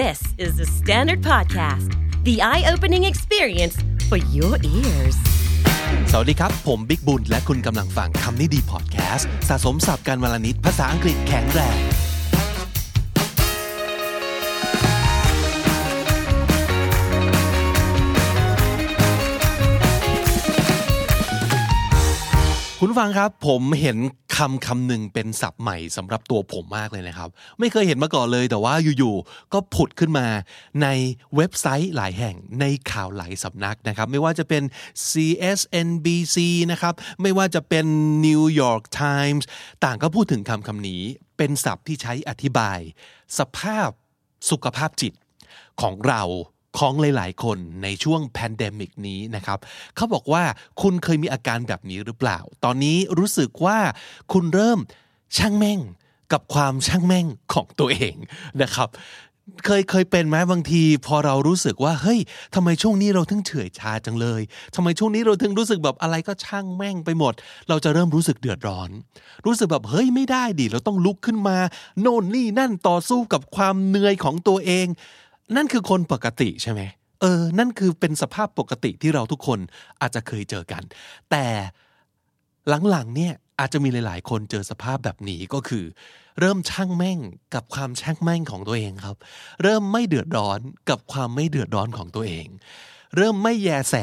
This is the Standard Podcast, the eye-opening experience for your ears. สวัสดีครับผมบิ๊กบุญและคุณกำลังฟังคำนี้ดีพอดแคสต์สะสมศัพท์การวลนิดภาษาอังกฤษแข็งแรงคุณฟังครับผมเห็นคำหนึ่งเป็นศัพท์ใหม่สำหรับตัวผมมากเลยนะครับไม่เคยเห็นมาก่อนเลยแต่ว่าอยู่ๆก็ผุดขึ้นมาในเว็บไซต์หลายแห่งในข่าวหลายสำนักนะครับไม่ว่าจะเป็น CNBC นะครับไม่ว่าจะเป็น New York Times ต่างก็พูดถึงคำนี้เป็นศัพท์ที่ใช้อธิบายสภาพสุขภาพจิตของเราของหลายๆคนในช่วงแพนเดมิกนี้นะครับเขาบอกว่าคุณเคยมีอาการแบบนี้หรือเปล่าตอนนี้รู้สึกว่าคุณเริ่มช่างแม่งกับความช่างแม่งของตัวเองนะครับเคยเป็นไหมบางทีพอเรารู้สึกว่าเฮ้ยทำไมช่วงนี้เราถึงเฉื่อยชาจังเลยทำไมช่วงนี้เราถึงรู้สึกแบบอะไรก็ช่างแม่งไปหมดเราจะเริ่มรู้สึกเดือดร้อนรู้สึกแบบเฮ้ยไม่ได้ดิเราต้องลุกขึ้นมาโน่นนี่นั่นต่อสู้กับความเหนื่อยของตัวเองนั่นคือคนปกติใช่ไหมนั่นคือเป็นสภาพปกติที่เราทุกคนอาจจะเคยเจอกันแต่หลังๆเนี่ยอาจจะมีหลายๆคนเจอสภาพแบบนี้ก็คือเริ่มช่างแม่งกับความช่างแม่งของตัวเองครับเริ่มไม่เดือดร้อนกับความไม่เดือดร้อนของตัวเองเริ่มไม่แยแส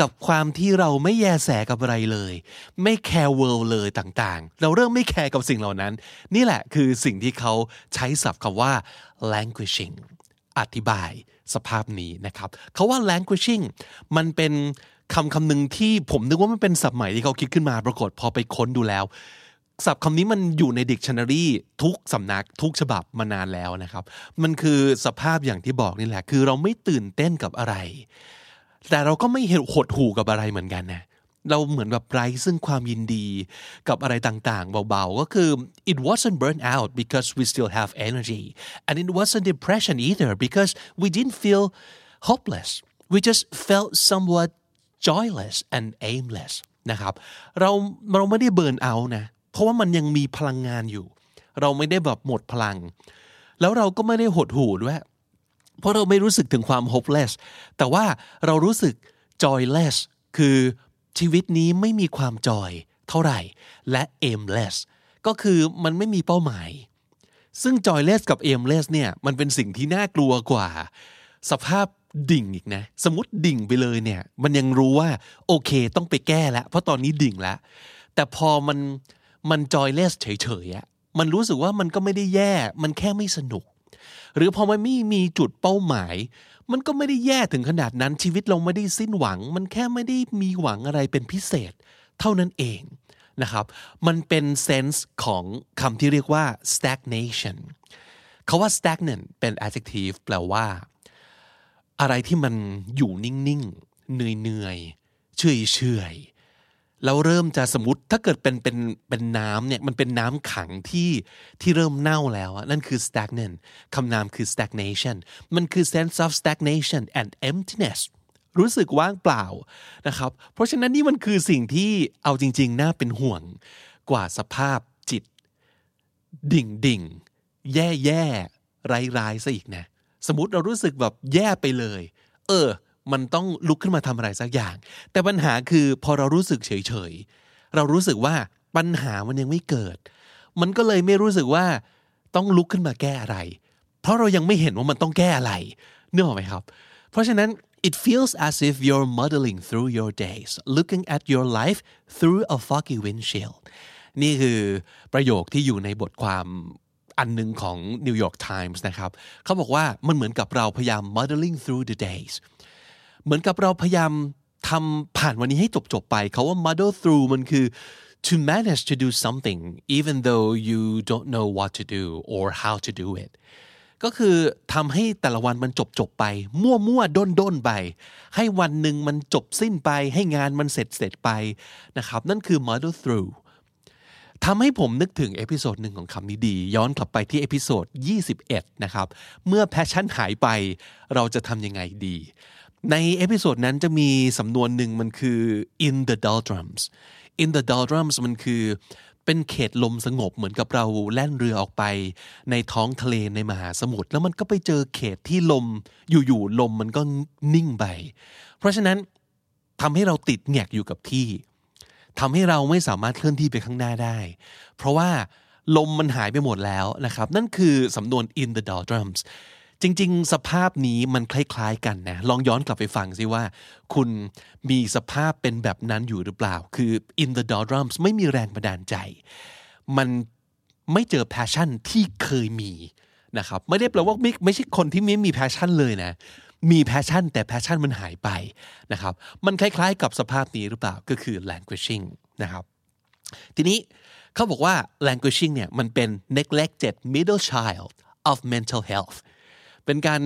กับความที่เราไม่แยแสกับอะไรเลยไม่แคร์เวิลด์เลยต่างๆเราเริ่มไม่แคร์กับสิ่งเหล่านั้นนี่แหละคือสิ่งที่เขาใช้ศัพท์คำว่า languishingอธิบายสภาพนี้นะครับเขาว่า languishing มันเป็นคำหนึ่งที่ผมนึกว่ามันเป็นศัพท์ใหม่ที่เขาคิดขึ้นมาปรากฏพอไปค้นดูแล้วศัพท์คำนี้มันอยู่ใน dictionary ทุกสำนักทุกฉบับมานานแล้วนะครับมันคือสภาพอย่างที่บอกนี่แหละคือเราไม่ตื่นเต้นกับอะไรแต่เราก็ไม่หดหู่กับอะไรเหมือนกันนะเราเหมือนแบบไร้ซึ่งความยินดีกับอะไรต่างๆเบาๆก็คือ it wasn't burnt out because we still have energy and it wasn't depression either because we didn't feel hopeless we just felt somewhat joyless and aimless นะครับเราไม่ได้ burn out นะเพราะว่ามันยังมีพลังงานอยู่เราไม่ได้แบบหมดพลังแล้วเราก็ไม่ได้หดหู่ด้วยเพราะเราไม่รู้สึกถึงความ hopeless แต่ว่าเรารู้สึก joyless คือชีวิตนี้ไม่มีความจอยเท่าไหร่และ aimless ก็คือมันไม่มีเป้าหมายซึ่ง joyless กับ aimless เนี่ยมันเป็นสิ่งที่น่ากลัวกว่าสภาพดิ่งอีกนะสมมุติดิ่งไปเลยเนี่ยมันยังรู้ว่าโอเคต้องไปแก้แล้วเพราะตอนนี้ดิ่งแล้วแต่พอมัน joyless เฉยๆมันรู้สึกว่ามันก็ไม่ได้แย่มันแค่ไม่สนุกหรือพอมันไม่มีจุดเป้าหมายมันก็ไม่ได้แย่ถึงขนาดนั้นชีวิตเราไม่ได้สิ้นหวังมันแค่ไม่ได้มีหวังอะไรเป็นพิเศษเท่านั้นเองนะครับมันเป็นเซนส์ของคำที่เรียกว่า stagnation คำว่า stagnant เป็น adjective แปลว่าอะไรที่มันอยู่นิ่งๆเหนื่อยๆเชื่อยๆแล้วเริ่มจะสมมุติถ้าเกิดเป็นน้ำเนี่ยมันเป็นน้ำขังที่เริ่มเน่าแล้วนั่นคือ stagnant คำนามคือ stagnation มันคือ sense of stagnation and emptiness รู้สึกว่างเปล่านะครับเพราะฉะนั้นนี่มันคือสิ่งที่เอาจริงๆน่าเป็นห่วงกว่าสภาพจิตดิ่งๆแย่ๆร้ายๆซะอีกนะสมมุติเรารู้สึกแบบแย่ไปเลยมันต้องลุกขึ้นมาทำอะไรสักอย่างแต่ปัญหาคือพอเรารู้สึกเฉยๆเรารู้สึกว่าปัญหามันยังไม่เกิดมันก็เลยไม่รู้สึกว่าต้องลุกขึ้นมาแก้อะไรเพราะเรายังไม่เห็นว่ามันต้องแก้อะไรนึกออกไหมครับเพราะฉะนั้น it feels as if you're muddling through your days looking at your life through a foggy windshield นี่คือประโยคที่อยู่ในบทความอันหนึ่งของ New York Times นะครับเขาบอกว่ามันเหมือนกับเราพยายาม muddling through the daysเหมือนกับเราพยายามทำผ่านวันนี้ให้จบไปเขาว่า muddle through มันคือ to manage to do something even though you don't know what to do or how to do it ก็คือทำให้แต่ละวันมันจบไปมั่วด้นไปให้วันหนึ่งมันจบสิ้นไปให้งานมันเสร็จไปนะครับนั่นคือ muddle through ทำให้ผมนึกถึงเอพิโซดหนึ่งของคำนี้ดีย้อนกลับไปที่เอพิโซด21นะครับเมื่อ passion หายไปเราจะทำยังไงดีในเอพิโซดนั้นจะมีสำนวนหนึ่งมันคือ in the doldrums มันคือ เป็นเขตลมสงบเหมือนกับเราแล่นเรือออกไปในท้องทะเลในมหาสมุทรแล้วมันก็ไปเจอเขตที่ลมอยู่ๆลมมันก็นิ่งไปเพราะฉะนั้นทำให้เราติดแงกอยู่กับที่ทำให้เราไม่สามารถเคลื่อนที่ไปข้างหน้าได้เพราะว่าลมมันหายไปหมดแล้วนะครับนั่นคือสำนวน in the doldrums จริงๆสภาพนี้มันคล้ายๆกันนะลองย้อนกลับไปฟังสิว่าคุณมีสภาพเป็นแบบนั้นอยู่หรือเปล่าคือ in the doldrums ไม่มีแรงบันดาลใจมันไม่เจอ passion ที่เคยมีนะครับไม่ได้แปลว่าไม่ใช่คนที่ไม่มี passion เลยนะมี passion แต่ passion มันหายไปนะครับมันคล้ายๆกับสภาพนี้หรือเปล่าก็คือ languishing นะครับทีนี้เขาบอกว่า languishing เนี่ยมันเป็น neglected middle child of mental health เป็นการ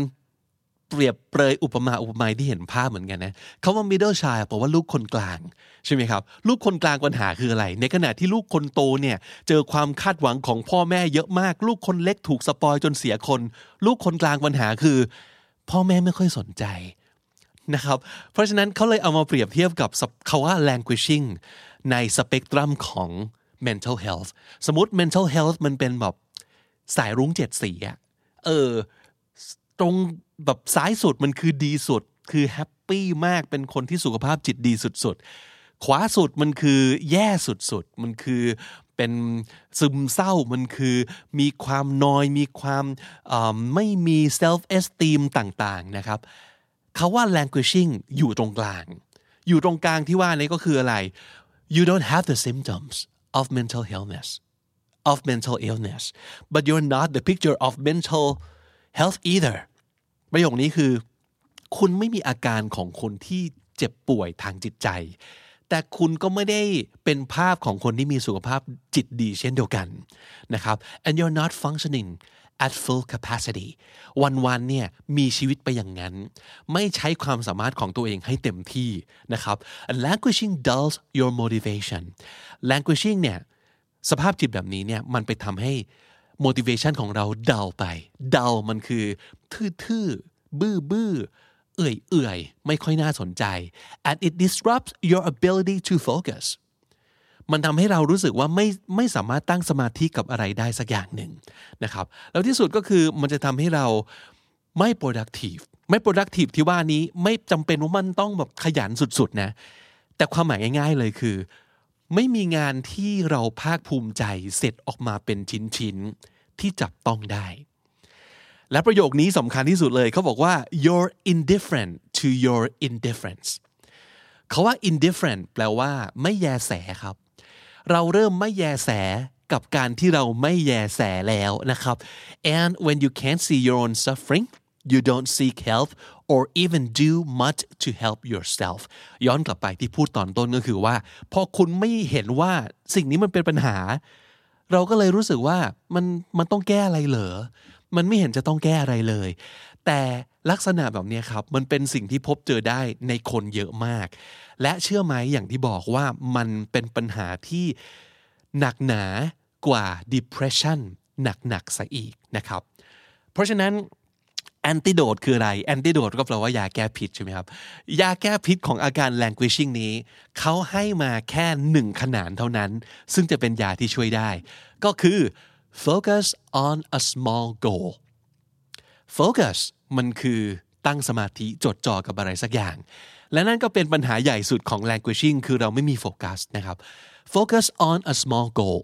เปรียบเปรยอุปมาที่เห็นภาพเหมือนกันนะเขาว่า middle child แปลว่าลูกคนกลางใช่ไหมครับลูกคนกลางปัญหาคืออะไรในขณะที่ลูกคนโตเนี่ยเจอความคาดหวังของพ่อแม่เยอะมากลูกคนเล็กถูกสปอยจนเสียคนลูกคนกลางปัญหาคือพ่อแม่ไม่ค่อยสนใจนะครับเพราะฉะนั้นเขาเลยเอามาเปรียบเทียบกับคำว่า languishing ในสเปกตรัมของ mental health สมมติ mental health มันเป็นแบบสายรุ้ง7สีอะตรงแบบซ้ายสุดมันคือดีสุดคือแฮปปี้มากเป็นคนที่สุขภาพจิตดีสุดๆขวาสุดมันคือแย่สุดๆมันคือเป็นซึมเศร้ามันคือมีความนอยมีความไม่มี self esteem ต่างๆนะครับเขาว่า languishing อยู่ตรงกลางที่ว่านี้ก็คืออะไร you don't have the symptoms of mental illness but you're not the picture of mental health either ประโยคนี้คือคุณไม่มีอาการของคนที่เจ็บป่วยทางจิตใจแต่คุณก็ไม่ได้เป็นภาพของคนที่มีสุขภาพจิตดีเช่นเดียวกันนะครับ and you're not functioning at full capacity วันๆเนี่ยมีชีวิตไปอย่างนั้นไม่ใช้ความสามารถของตัวเองให้เต็มที่นะครับ and languishing dulls your motivation languishing เนี่ยสภาพจิตแบบนี้เนี่ยมันไปทำให้ motivation ของเราdullไปdullมันคือทื่อๆบื้อเอื่อยๆไม่ค่อยน่าสนใจ and it disrupts your ability to focus มันทำให้เรารู้สึกว่าไม่สามารถตั้งสมาธิกับอะไรได้สักอย่างหนึ่งนะครับแล้วที่สุดก็คือมันจะทำให้เราไม่ productive ที่ว่านี้ไม่จำเป็นว่ามันต้องแบบขยันสุดๆนะแต่ความหมายง่ายๆเลยคือไม่มีงานที่เราภาคภูมิใจเสร็จออกมาเป็นชิ้นๆที่จับต้องได้และประโยคนี้สำคัญที่สุดเลยเขาบอกว่า you're indifferent to your indifference เขาว่า indifferent แปลว่าไม่แยแสครับเราเริ่มไม่แยแสกับการที่เราไม่แยแสแล้วนะครับ and when you can't see your own suffering you don't seek help or even do much to help yourself ย้อนกลับไปที่พูดตอนต้นก็คือว่าพอคุณไม่เห็นว่าสิ่งนี้มันเป็นปัญหาเราก็เลยรู้สึกว่ามันต้องแก้อะไรเหรอมันไม่เห็นจะต้องแก้อะไรเลยแต่ลักษณะแบบนี้ครับมันเป็นสิ่งที่พบเจอได้ในคนเยอะมากและเชื่อไหมอย่างที่บอกว่ามันเป็นปัญหาที่หนักหนากว่า depression หนักๆซะอีกนะครับเพราะฉะนั้น antidote คืออะไร antidote ก็แปลว่ายาแก้พิษใช่ไหมครับยาแก้พิษของอาการ languishing นี้เขาให้มาแค่1ขนานเท่านั้นซึ่งจะเป็นยาที่ช่วยได้ก็คือFocus on a small goal. Focus มันคือตั้งสมาธิจดจ่อกับอะไรสักอย่างและนั่นก็เป็นปัญหาใหญ่สุดของ languishing คือเราไม่มีโฟกัสนะครับ Focus on a small goal.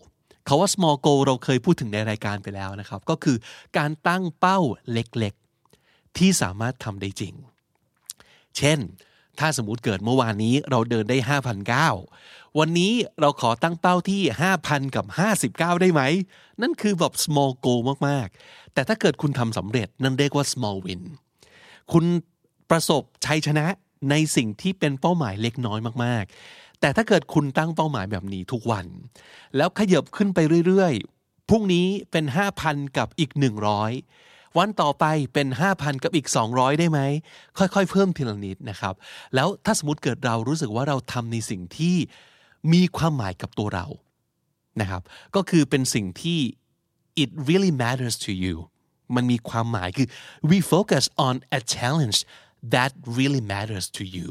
คำว่า small goal เราเคยพูดถึงในรายการไปแล้วนะครับก็คือการตั้งเป้าเล็กๆที่สามารถทำได้จริงเช่นถ้าสมมุติเกิดเมื่อวานนี้เราเดินได้ 5,900 วันนี้เราขอตั้งเป้าที่ 5,000 กับ 59 ได้ไหมนั่นคือแบบ small goal มากๆแต่ถ้าเกิดคุณทำสำเร็จนั่นเรียกว่า small win คุณประสบชัยชนะในสิ่งที่เป็นเป้าหมายเล็กน้อยมากๆแต่ถ้าเกิดคุณตั้งเป้าหมายแบบนี้ทุกวันแล้วขยับขึ้นไปเรื่อยๆพรุ่งนี้เป็น 5,000 กับอีก 100วันต่อไปเป็น 5,000 กับอีก 200 ได้ไหมค่อยๆเพิ่มทีละนิดนะครับแล้วถ้าสมมติเกิดเรารู้สึกว่าเราทำในสิ่งที่มีความหมายกับตัวเรานะครับก็คือเป็นสิ่งที่ it really matters to you มันมีความหมายคือ we focus on a challenge that really matters to you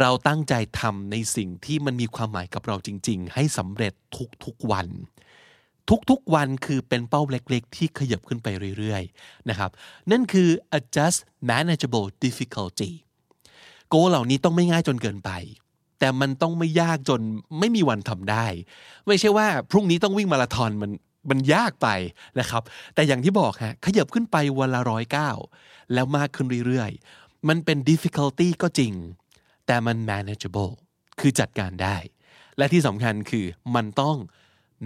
เราตั้งใจทำในสิ่งที่มันมีความหมายกับเราจริงๆให้สำเร็จทุกๆวันคือเป็นเป้าเล็กๆที่ขยับขึ้นไปเรื่อยๆนะครับนั่นคือ adjust manageable difficulty โกเหล่านี้ต้องไม่ง่ายจนเกินไปแต่มันต้องไม่ยากจนไม่มีวันทำได้ไม่ใช่ว่าพรุ่งนี้ต้องวิ่งมาราธอนมันยากไปนะครับแต่อย่างที่บอกฮะขยับขึ้นไปวันละ109แล้วมากขึ้นเรื่อยๆมันเป็น difficulty ก็จริงแต่มัน manageable คือจัดการได้และที่สำคัญคือมันต้อง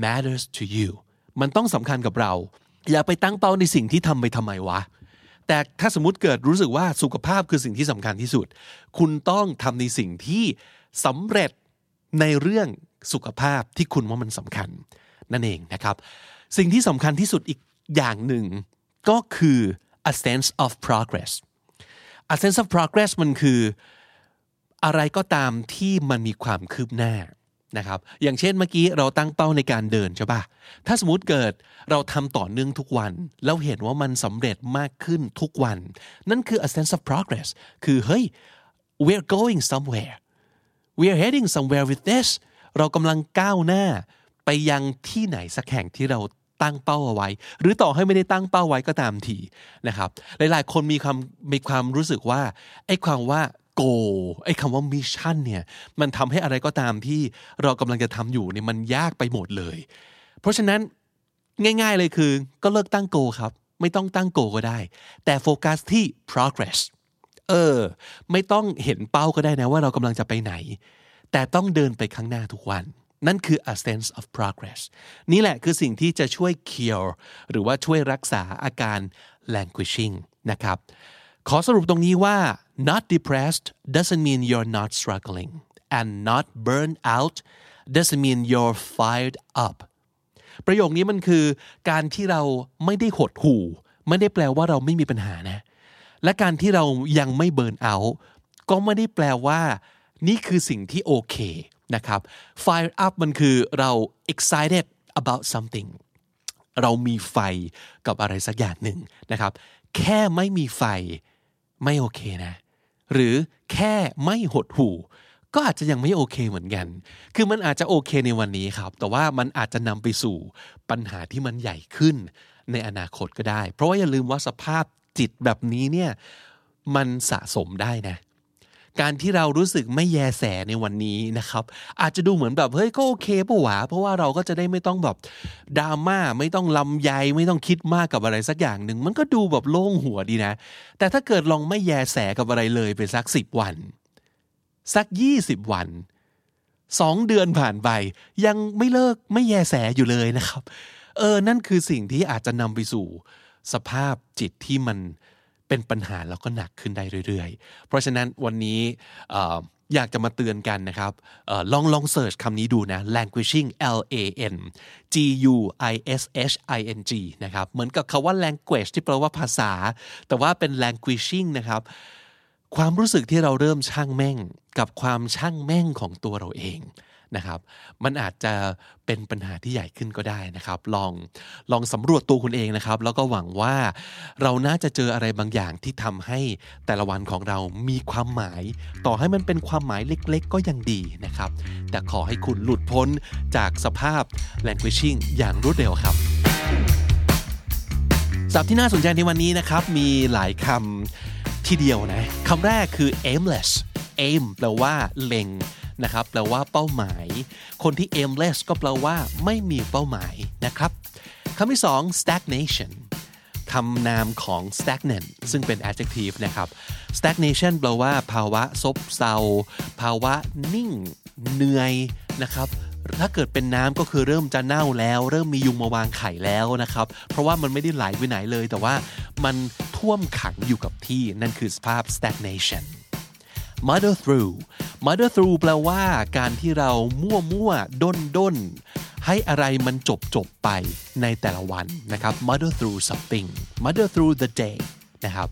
matters to you มันต้องสำคัญกับเราอย่าไปตั้งเป้าในสิ่งที่ทำไปทำไมวะแต่ถ้าสมมุติเกิดรู้สึกว่าสุขภาพคือสิ่งที่สำคัญที่สุดคุณต้องทำในสิ่งที่สำเร็จในเรื่องสุขภาพที่คุณว่ามันสำคัญนั่นเองนะครับสิ่งที่สำคัญที่สุดอีกอย่างหนึ่งก็คือ a sense of progress a sense of progress มันคืออะไรก็ตามที่มันมีความคืบหน้านะครับอย่างเช่นเมื่อกี้เราตั้งเป้าในการเดินใช่ป่ะถ้าสมมุติเกิดเราทำต่อเนื่องทุกวันแล้วเห็นว่ามันสำเร็จมากขึ้นทุกวันนั่นคือ a sense of progress คือเฮ้ย we're going somewhere we're heading somewhere with this เรากำลังก้าวหน้าไปยังที่ไหนสักแห่งที่เราตั้งเป้าเอาไว้หรือต่อให้ไม่ได้ตั้งเป้าไว้ก็ตามทีนะครับหลายๆคนมีความรู้สึกว่าไอ้ความว่าgoal ไอ้คำว่า mission เนี่ยมันทำให้อะไรก็ตามที่เรากำลังจะทำอยู่เนี่ยมันยากไปหมดเลยเพราะฉะนั้นง่ายๆเลยคือก็เลิกตั้ง goal ครับไม่ต้องตั้ง goal ก็ได้แต่โฟกัสที่ progress ไม่ต้องเห็นเป้าก็ได้นะว่าเรากำลังจะไปไหนแต่ต้องเดินไปข้างหน้าทุกวันนั่นคือ a sense of progress นี่แหละคือสิ่งที่จะช่วย cure หรือว่าช่วยรักษาอาการ languishing นะครับขอสรุปตรงนี้ว่า not depressed doesn't mean you're not struggling and not burned out doesn't mean you're fired up ประโยคนี้มันคือการที่เราไม่ได้หดหู่ไม่ได้แปลว่าเราไม่มีปัญหานะและการที่เรายังไม่ burn out ก็ไม่ได้แปลว่านี่คือสิ่งที่โอเคนะครับ fire up มันคือเรา excited about something เรามีไฟกับอะไรสักอย่างหนึ่งนะครับแค่ไม่มีไฟไม่โอเคนะหรือแค่ไม่หดหู่ก็อาจจะยังไม่โอเคเหมือนกันคือมันอาจจะโอเคในวันนี้ครับแต่ว่ามันอาจจะนำไปสู่ปัญหาที่มันใหญ่ขึ้นในอนาคตก็ได้เพราะว่าอย่าลืมว่าสภาพจิตแบบนี้เนี่ยมันสะสมได้นะการที่เรารู้สึกไม่แยแสในวันนี้นะครับอาจจะดูเหมือนแบบเฮ้ยก็โอเคปะวะเพราะว่าเราก็จะได้ไม่ต้องแบบดราม่าไม่ต้องลำไยไม่ต้องคิดมากกับอะไรสักอย่างหนึ่งมันก็ดูแบบโล่งหัวดีนะแต่ถ้าเกิดลองไม่แยแสกับอะไรเลยไปสัก10วันสัก20วัน2เดือนผ่านไปยังไม่เลิกไม่แยแสอยู่เลยนะครับนั่นคือสิ่งที่อาจจะนำไปสู่สภาพจิตที่มันเป็นปัญหาแล้วก็หนักขึ้นได้เรื่อยๆเพราะฉะนั้นวันนี้อยากจะมาเตือนกันนะครับลองเสิร์ชคำนี้ดูนะ languishing languishing นะครับเหมือนกับคำว่า language ที่แปลว่าภาษาแต่ว่าเป็น languishing นะครับความรู้สึกที่เราเริ่มช่างแม่งกับความช่างแม่งของตัวเราเองนะครับมันอาจจะเป็นปัญหาที่ใหญ่ขึ้นก็ได้นะครับลองสำรวจตัวคุณเองนะครับแล้วก็หวังว่าเราน่าจะเจออะไรบางอย่างที่ทำให้แต่ละวันของเรามีความหมายต่อให้มันเป็นความหมายเล็กๆก็ยังดีนะครับแต่ขอให้คุณหลุดพ้นจากสภาพ languishing อย่างรวดเร็วครับศัพท์ที่น่าสนใจในวันนี้นะครับมีหลายคำทีเดียวนะคำแรกคือ aimless aim แปลว่าเล็งนะครับแปลว่าเป้าหมายคนที่ aimless ก็แปลว่าไม่มีเป้าหมายนะครับคำที่สอง stagnation คำนามของ stagnant ซึ่งเป็น adjective นะครับ stagnation แปลว่าภาวะซบเซาภาวะนิ่งเหนื่อยนะครับถ้าเกิดเป็นน้ำก็คือเริ่มจะเน่าแล้วเริ่มมียุงมาวางไข่แล้วนะครับเพราะว่ามันไม่ได้ไหลไปไหนเลยแต่ว่ามันท่วมขังอยู่กับที่นั่นคือสภาพ stagnation muddle through muddle through แปลว่าการที่เรามั่วด้นให้อะไรมันจบไปในแต่ละวันนะครับ muddle through something muddle through the day นะครับ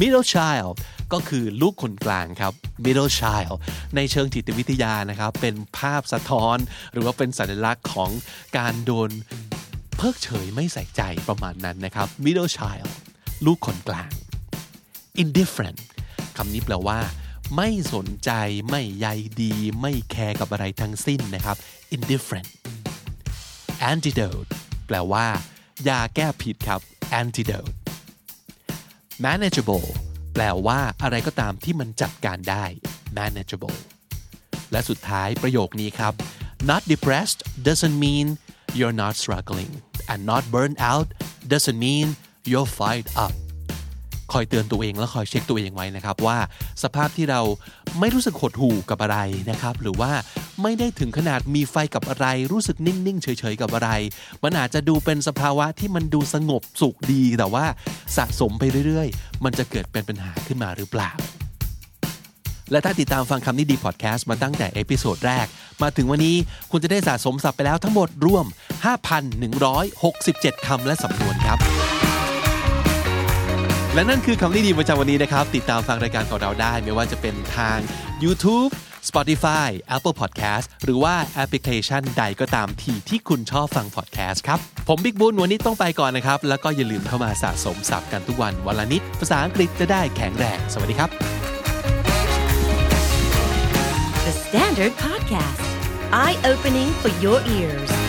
middle child ก็คือลูกคนกลางครับ middle child ในเชิงจิตวิทยานะครับเป็นภาพสะท้อนหรือว่าเป็นสัญลักษณ์ของการโดนเพิกเฉยไม่ใส่ใจประมาณนั้นนะครับ middle child ลูกคนกลาง indifferent คำนี้แปลว่า ไม่สนใจไม่ใยดีไม่แคร์กับอะไรทั้งสิ้นนะครับ indifferent antidote แปลว่ายาแก้ผิดครับ antidote manageable แปลว่าอะไรก็ตามที่มันจัดการได้ manageable และสุดท้ายประโยคนี้ครับ not depressed doesn't mean you're not struggling and not burned out doesn't mean you're fired up คอยเตือนตัวเองและคอยเช็คตัวเองไว้นะครับว่าสภาพที่เราไม่รู้สึกหดหู่กับอะไรนะครับหรือว่าไม่ได้ถึงขนาดมีไฟกับอะไรรู้สึกนิ่งๆเฉยๆกับอะไรมันอาจจะดูเป็นสภาวะที่มันดูสงบสุขดีแต่ว่าสะสมไปเรื่อยๆมันจะเกิดเป็นปัญหาขึ้นมาหรือเปล่าและถ้าติดตามฟังคำนี้ดีพอดแคสต์มาตั้งแต่เอพิโซดแรกมาถึงวันนี้คุณจะได้สะสมศัพท์ไปแล้วทั้งหมดรวม 5,167 คำและสำนวนครับและนั่นคือคำนี้ดีประจำวันนี้นะครับติดตามฟังรายการของเราได้ไม่ว่าจะเป็นทาง YouTube Spotify Apple Podcast หรือว่าแอปพลิเคชันใดก็ตามที่คุณชอบฟังพอดแคสต์ครับผมบิ๊กบุญวันนี้ต้องไปก่อนนะครับแล้วก็อย่าลืมเข้ามาสะสมศัพท์กันทุกวันวันละนิดภาษาอังกฤษจะได้แข็งแรงสวัสดีครับThe Standard Podcast, eye-opening for your ears.